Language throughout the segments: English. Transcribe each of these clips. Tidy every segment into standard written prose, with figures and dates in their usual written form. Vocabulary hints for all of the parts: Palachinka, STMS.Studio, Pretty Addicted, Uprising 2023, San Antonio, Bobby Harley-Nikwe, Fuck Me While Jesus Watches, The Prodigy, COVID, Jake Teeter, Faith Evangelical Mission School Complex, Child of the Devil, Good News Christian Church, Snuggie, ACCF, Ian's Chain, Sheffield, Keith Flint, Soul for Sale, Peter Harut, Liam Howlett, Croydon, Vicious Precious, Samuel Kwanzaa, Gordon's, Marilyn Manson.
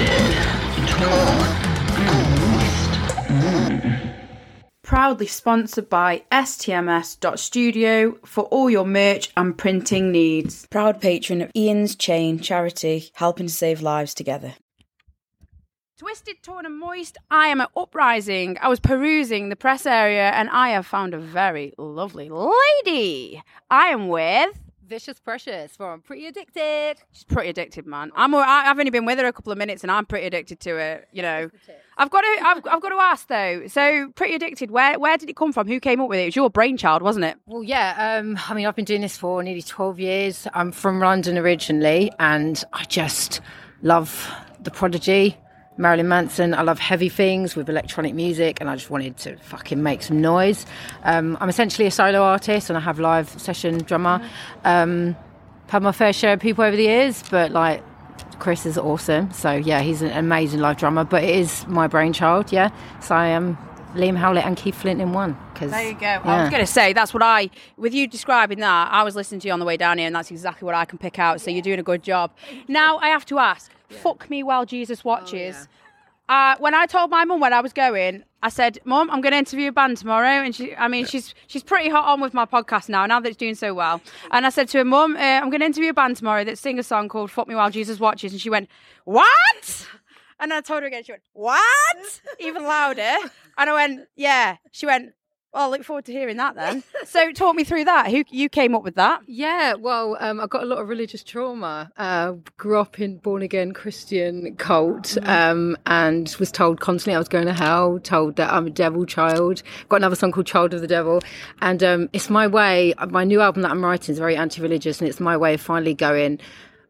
twisted, torn, and lost. Proudly sponsored by STMS.Studio for all your merch and printing needs. Proud patron of Ian's Chain charity, helping to save lives together. Twisted, torn and moist, I am at Uprising. I was perusing the press area and I have found a very lovely lady. I am with... Vicious Precious from Pretty Addicted. She's pretty addicted, man. I've only been with her a couple of minutes and I'm pretty addicted to it, you know. I've got to ask though. So Pretty Addicted, where did it come from? Who came up with it? It was your brainchild, wasn't it? Well, yeah. I mean, I've been doing this for nearly 12 years. I'm from London originally and I just love The Prodigy, Marilyn Manson. I love heavy things with electronic music and I just wanted to fucking make some noise. I'm essentially a solo artist and I have live session drummer. Had my fair share of people over the years, but like Chris is awesome. So yeah, he's an amazing live drummer, but it is my brainchild, yeah. So I am Liam Howlett and Keith Flint in one. There you go. Yeah. I was going to say, that's what with you describing that, I was listening to you on the way down here and that's exactly what I can pick out. So yeah. You're doing a good job. Now I have to ask, yeah. Fuck Me While Jesus Watches. Oh, yeah. When I told my mum when I was going, I said, Mum, I'm going to interview a band tomorrow. And she's pretty hot on with my podcast now that it's doing so well. And I said to her, Mum, I'm going to interview a band tomorrow that sing a song called Fuck Me While Jesus Watches. And she went, what? And I told her again, she went, what? Even louder. And I went, yeah. She went, well, I look forward to hearing that then. So talk me through that. You came up with that? Yeah, well, I got a lot of religious trauma. Grew up in born-again Christian cult and was told constantly I was going to hell, told that I'm a devil child. Got another song called Child of the Devil. And it's my way, my new album that I'm writing is very anti-religious and it's my way of finally going...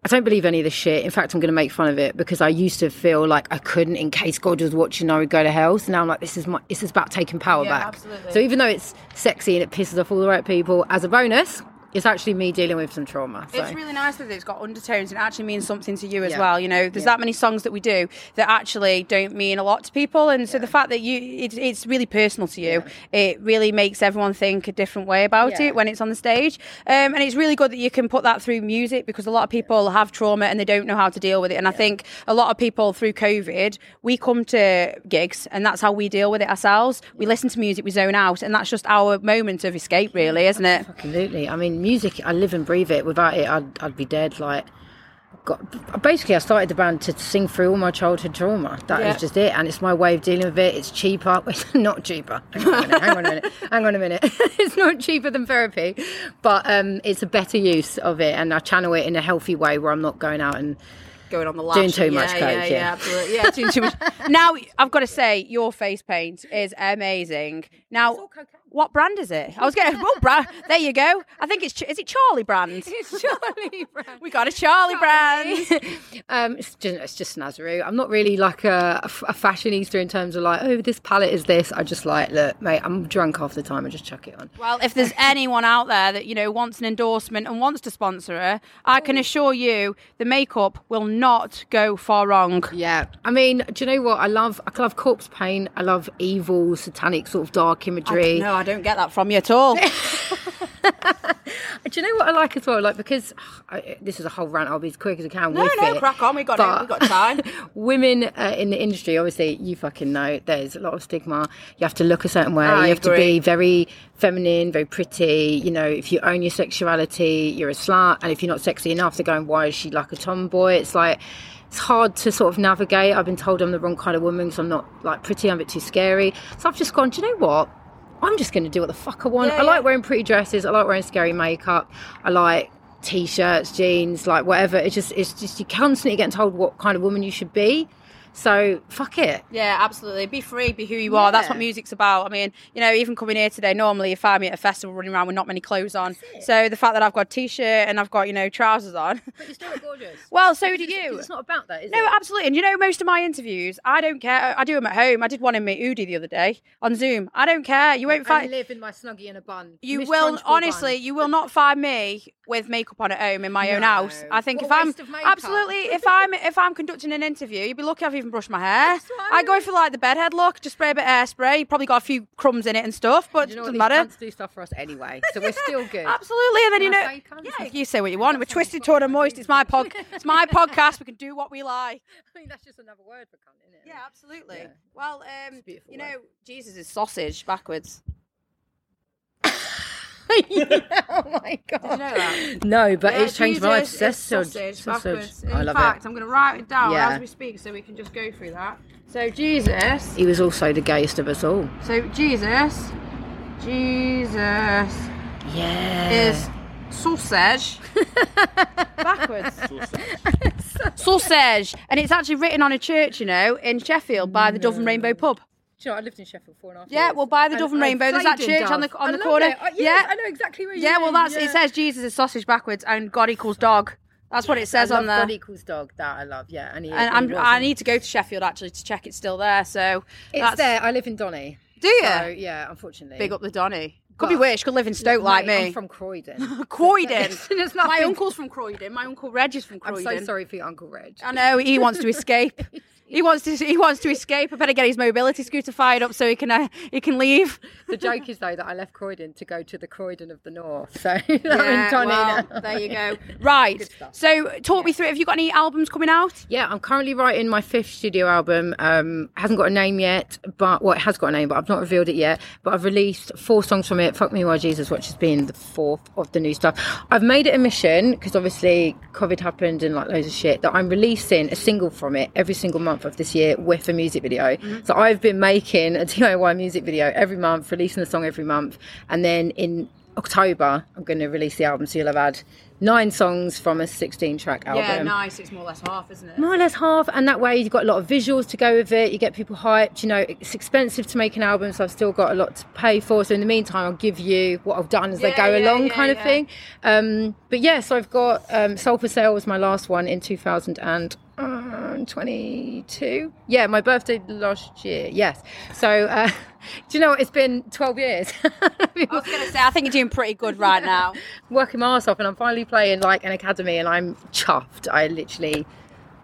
I don't believe any of this shit. In fact, I'm going to make fun of it because I used to feel like I couldn't, in case God was watching, I would go to hell. So now I'm like, this is about taking power back. Absolutely. So even though it's sexy and it pisses off all the right people, as a bonus, it's actually me dealing with some trauma. So. It's really nice that it's got undertones and it actually means something to you as well. You know, there's that many songs that we do that actually don't mean a lot to people. And so the fact that it's really personal to you, it really makes everyone think a different way about it when it's on the stage. And it's really good that you can put that through music because a lot of people have trauma and they don't know how to deal with it. And I think a lot of people through COVID, we come to gigs and that's how we deal with it ourselves. We listen to music, we zone out, and that's just our moment of escape really, isn't it? Absolutely. I mean, music, I live and breathe it. Without it, I'd be dead. Like, I started the band to sing through all my childhood trauma. That is just it, and it's my way of dealing with it. It's cheaper. It's not cheaper. Hang on a minute. It's not cheaper than therapy, but it's a better use of it, and I channel it in a healthy way where I'm not going out and going on the lash. Doing too much coke, yeah, absolutely. Yeah, doing too much. Now, I've got to say, your face paint is amazing. Now, it's all cocaine. What brand is it? I was getting... Well, there you go. I think it's... Is it Charlie brand? It's Charlie brand. We got a Charlie brand. It's just snazzery. I'm not really like a fashionista in terms of like, oh, this palette is this. I just like, look, mate, I'm drunk half the time. I just chuck it on. Well, if there's anyone out there that, you know, wants an endorsement and wants to sponsor her, I can assure you the makeup will not go far wrong. Yeah. I mean, do you know what? I love corpse paint. I love evil, satanic sort of dark imagery. No, I don't get that from you at all. Do you know what I like as well? Like, because this is a whole rant, I'll be as quick as I can. Crack on, we got time. Women in the industry, obviously, you fucking know, there's a lot of stigma. You have to look a certain way. You have to be very feminine, very pretty. You know, if you own your sexuality, you're a slut. And if you're not sexy enough, they're going, why is she like a tomboy? It's like... It's hard to sort of navigate. I've been told I'm the wrong kind of woman because I'm not like pretty, I'm a bit too scary. So I've just gone, do you know what? I'm just going to do what the fuck I want. I like wearing pretty dresses. I like wearing scary makeup. I like T-shirts, jeans, like whatever. It's just you constantly getting told what kind of woman you should be. So fuck it. Yeah, absolutely. Be free, be who you are. That's what music's about. I mean, you know, even coming here today, normally you find me at a festival running around with not many clothes on. So the fact that I've got a T-shirt and I've got, you know, trousers on. But you still look gorgeous. Well, so do you. It's not about that, is it? No, absolutely. And you know, most of my interviews, I don't care. I do them at home. I did one in Udi the other day on Zoom. I don't care. You won't find... I live in my Snuggie in a bun. You will, honestly, you will not find me with makeup on at home in my own house. I think if I'm... Absolutely. If I'm conducting an interview, you'd be lucky having even brush my hair. I go for like the bedhead look, just spray a bit of hairspray. Probably got a few crumbs in it and stuff, but it doesn't matter. Plants do stuff for us anyway, so we're still good. Absolutely, and then you say what you want. We're twisted, torn, and moist. It's my it's my podcast. We can do what we like. I mean, that's just another word for cunt, isn't it? Yeah, absolutely. Yeah. Well, you know, Jesus is sausage backwards. Oh my God. Did you know that? No, but it's changed my life. Sausage. I love it. In fact, I'm going to write it down as we speak so we can just go through that. So Jesus. He was also the gayest of us all. So Jesus. Yeah. Is sausage. Backwards. Sausage. And it's actually written on a church, you know, in Sheffield by the Dove and Rainbow pub. Do you know, I lived in Sheffield 4.5 years. Yeah, well, by the Dove and Rainbow, there's that church on the corner. Yeah, I know exactly where you live. Yeah, well, it says Jesus is sausage backwards and God equals dog. That's what it says on there. God equals dog, that I love, yeah. And I need to go to Sheffield, actually, to check it's still there. So it's there. I live in Donny. Do you? So, yeah, unfortunately. Big up the Donny. Could be worse. Could live in Stoke like me. I'm from Croydon. Croydon. My uncle's from Croydon. My uncle Reg is from Croydon. I'm so sorry for your uncle Reg. I know, he wants to escape. He wants to escape. I better get his mobility scooter fired up so he can leave. The joke is though that I left Croydon to go to the Croydon of the North. So there you go. Right. So talk me through. Have you got any albums coming out? Yeah, I'm currently writing my 5th studio album. Hasn't got a name yet, but it has got a name, but I've not revealed it yet. But I've released 4 songs from it. Fuck Me While Jesus Watches being the 4th of the new stuff. I've made it a mission because obviously COVID happened and like loads of shit that I'm releasing a single from it every single month of this year with a music video. Mm-hmm. So I've been making a DIY music video every month, releasing a song every month, and then in October I'm going to release the album, so you'll have had 9 songs from a 16-track album. Yeah, nice. It's more or less half, isn't it? More or less half, and that way you've got a lot of visuals to go with it. You get people hyped. You know, it's expensive to make an album, so I've still got a lot to pay for. So in the meantime, I'll give you what I've done as they go along, kind of thing. But yeah, so I've got Soul for Sale was my last one in 2022. Yeah, my birthday last year. Yes. So do you know what? It's been 12 years. I was going to say, I think you're doing pretty good right now. I'm working my ass off, and I'm finally playing like an academy, and I'm chuffed. I literally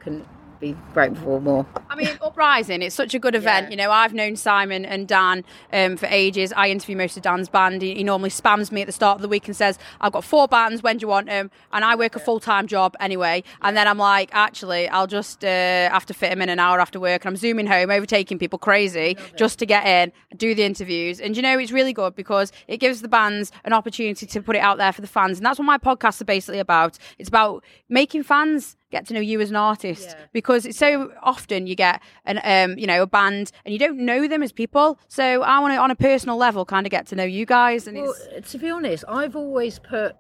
couldn't be grateful more. I mean, Uprising, it's such a good event. Yeah. You know, I've known Simon and Dan for ages. I interview most of Dan's band. He normally spams me at the start of the week and says, I've got 4 bands, when do you want them? And I work a full-time job anyway. And then I'm like, actually, I'll just have to fit him in an hour after work. And I'm zooming home, overtaking people crazy just to get in, do the interviews. And, you know, it's really good because it gives the bands an opportunity to put it out there for the fans. And that's what my podcasts are basically about. It's about making fans get to know you as an artist, because it's so often you get an a band and you don't know them as people. So I want to, on a personal level, kind of get to know you guys. And to be honest, I've always put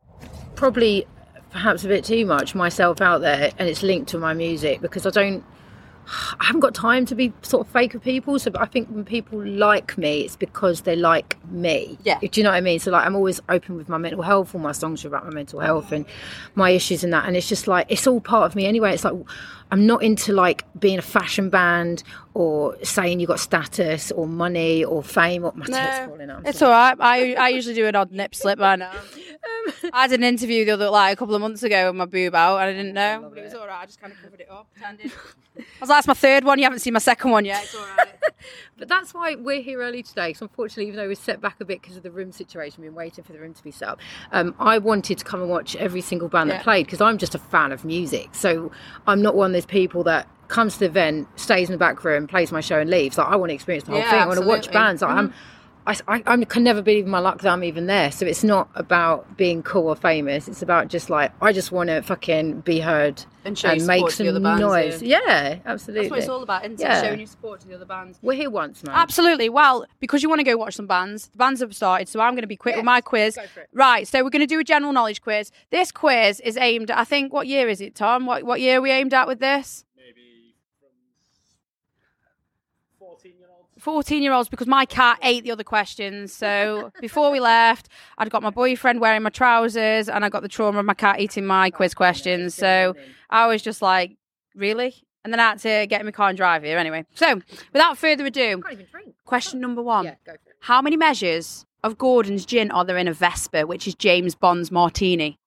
perhaps a bit too much myself out there, and it's linked to my music because I haven't got time to be sort of fake with people. So I think when people like me, it's because they like me. Yeah. Do you know what I mean? So like, I'm always open with my mental health. All my songs are about my mental health and my issues and that. And it's just like, it's all part of me anyway. It's like, I'm not into like being a fashion band or saying you got status or money or fame. Or my tits falling out. It's all right. I usually do an odd nip slip by now. I did an interview a couple of months ago with my boob out, and I didn't know. But it was all right. I just kind of covered it up. Pretended. I was like, that's my 3rd one. You haven't seen my 2nd one yet. It's all right. But that's why we're here early today. Because unfortunately, even though we're set back a bit because of the room situation, we've been waiting for the room to be set up. I wanted to come and watch every single band that played because I'm just a fan of music. So I'm not one of those people that comes to the event, stays in the back room, plays my show and leaves. Like, I want to experience the whole thing. Absolutely. I want to watch bands. Like, I can never believe in my luck that I'm even there. So it's not about being cool or famous. It's about just like, I just want to fucking be heard and make some noise. Yeah, absolutely. That's what it's all about, isn't it? Showing your support to the other bands. We're here once, man. Absolutely. Well, because you want to go watch some bands. The bands have started, so I'm going to be quick with my quiz. Go for it. Right, so we're going to do a general knowledge quiz. This quiz is aimed at, I think, what year is it, Tom? What year are we aimed at with this? 14-year-olds, because my cat ate the other questions. So before we left, I'd got my boyfriend wearing my trousers and I got the trauma of my cat eating my quiz questions. So I was just like, really? And then I had to get in my car and drive here anyway. So without further ado, question number 1. Yeah, go for it. How many measures of Gordon's gin are there in a Vesper, which is James Bond's martini?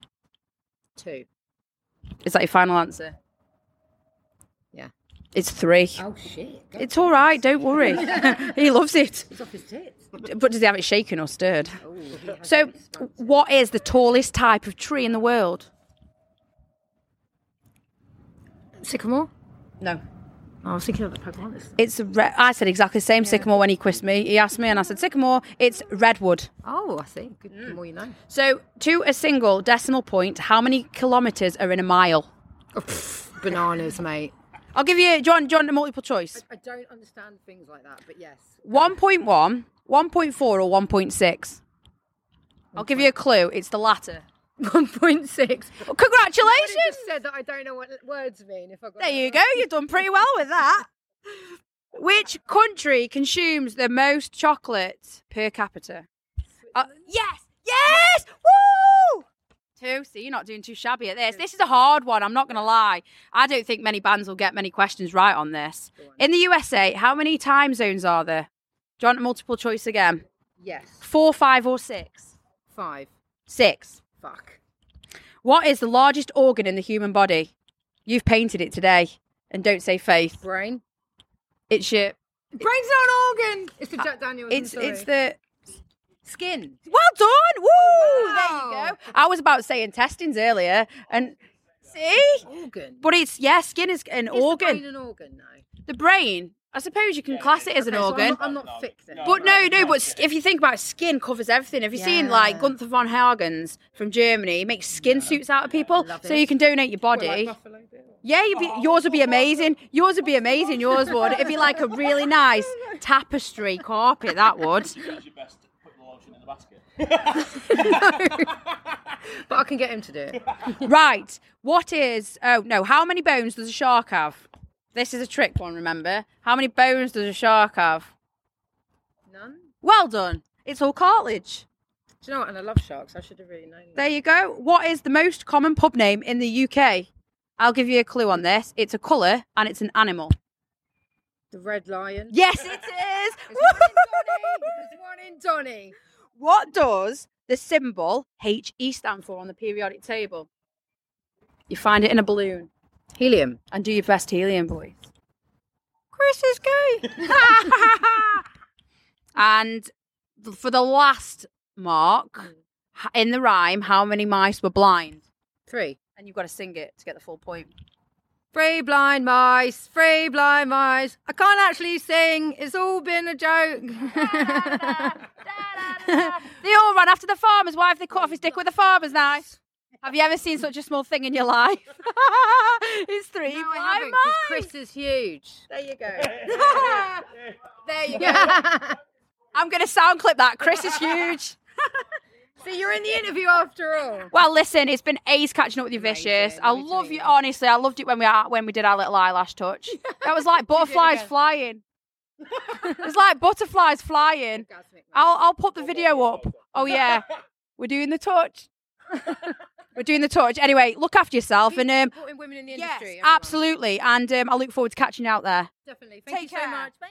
2. Is that your final answer? Yeah. It's 3. Oh, shit. God, it's all right. Don't worry. He loves it. It's off his tits. But does he have it shaken or stirred? Oh, so what is the tallest type of tree in the world? Sycamore? No. I was thinking of the pocahontas. It's I said exactly the same, yeah. Sycamore, when he quizzed me. He asked me and I said, sycamore, it's redwood. Oh, I see. Good, the more you know. So to a single decimal point, how many kilometres are in a mile? Oh, pff, bananas, mate. I'll give you, do you want a multiple choice? I don't understand things like that, but yes. 1.1, 1.4 or 1.6? I'll give you a clue. It's the latter. 1.6. Congratulations! I just said that I don't know what words mean. If I got there you go. You've done pretty well with that. Which country consumes the most chocolate per capita? Yes! Yes! Woo! 2. So you're not doing too shabby at this. This is a hard one. I'm not going to lie. I don't think many bands will get many questions right on this. In the USA, how many time zones are there? Do you want a multiple choice again? Yes. 4, 5, or 6? 5. 6. Fuck. What is the largest organ in the human body? You've painted it today. And don't say faith. Brain? It's your... Brain's not an organ! It's the Jack Daniels. It's the... Skin. Well done! Woo! Wow. There you go. I was about saying intestines earlier. And... See? Organ. But it's... Yeah, skin is an organ. Is the brain an organ now? The brain... I suppose you can class it as an organ. So I'm not fixed. But no, if you think about it, skin covers everything. If you've seen like Gunther von Hagen's from Germany, he makes skin suits out of people, so you can donate your body. Like Buffalo Bill. Yeah, yours would be amazing. Yours would be amazing. Yours would. It'd be like a really nice tapestry carpet, that would. It's your best to put the organ in the basket. But I can get him to do it. Right. How many bones does a shark have? This is a trick one, remember? How many bones does a shark have? None. Well done. It's all cartilage. Do you know what? And I love sharks. I should have really known that. There you go. What is the most common pub name in the UK? I'll give you a clue on this. It's a colour and it's an animal. The Red Lion. Yes, it is. There's one in Donny. What does the symbol HE stand for on the periodic table? You find it in a balloon. Helium. And do your best helium voice. Chris is gay. And for the last mark, in the rhyme, how many mice were blind? 3. And you've got to sing it to get the full point. 3 blind mice. I can't actually sing. It's all been a joke. They all ran after the farmer's wife. They cut off his dick with the farmer's knife. Have you ever seen such a small thing in your life? It's 3 blind mice. Chris is huge. There you go. There you go. I'm going to sound clip that. Chris is huge. So you're in the interview after all. Well, listen, it's been ace catching up with you, Vicious. I love you, honestly. I loved it when we did our little eyelash touch. That was like butterflies flying. It's like butterflies flying. I'll put the video up. Oh, yeah. We're doing the touch. We're doing the touch. Anyway, look after yourself. Keep supporting women in the industry. Yes, absolutely. And I look forward to catching you out there. Definitely. Thank you so much. Bye.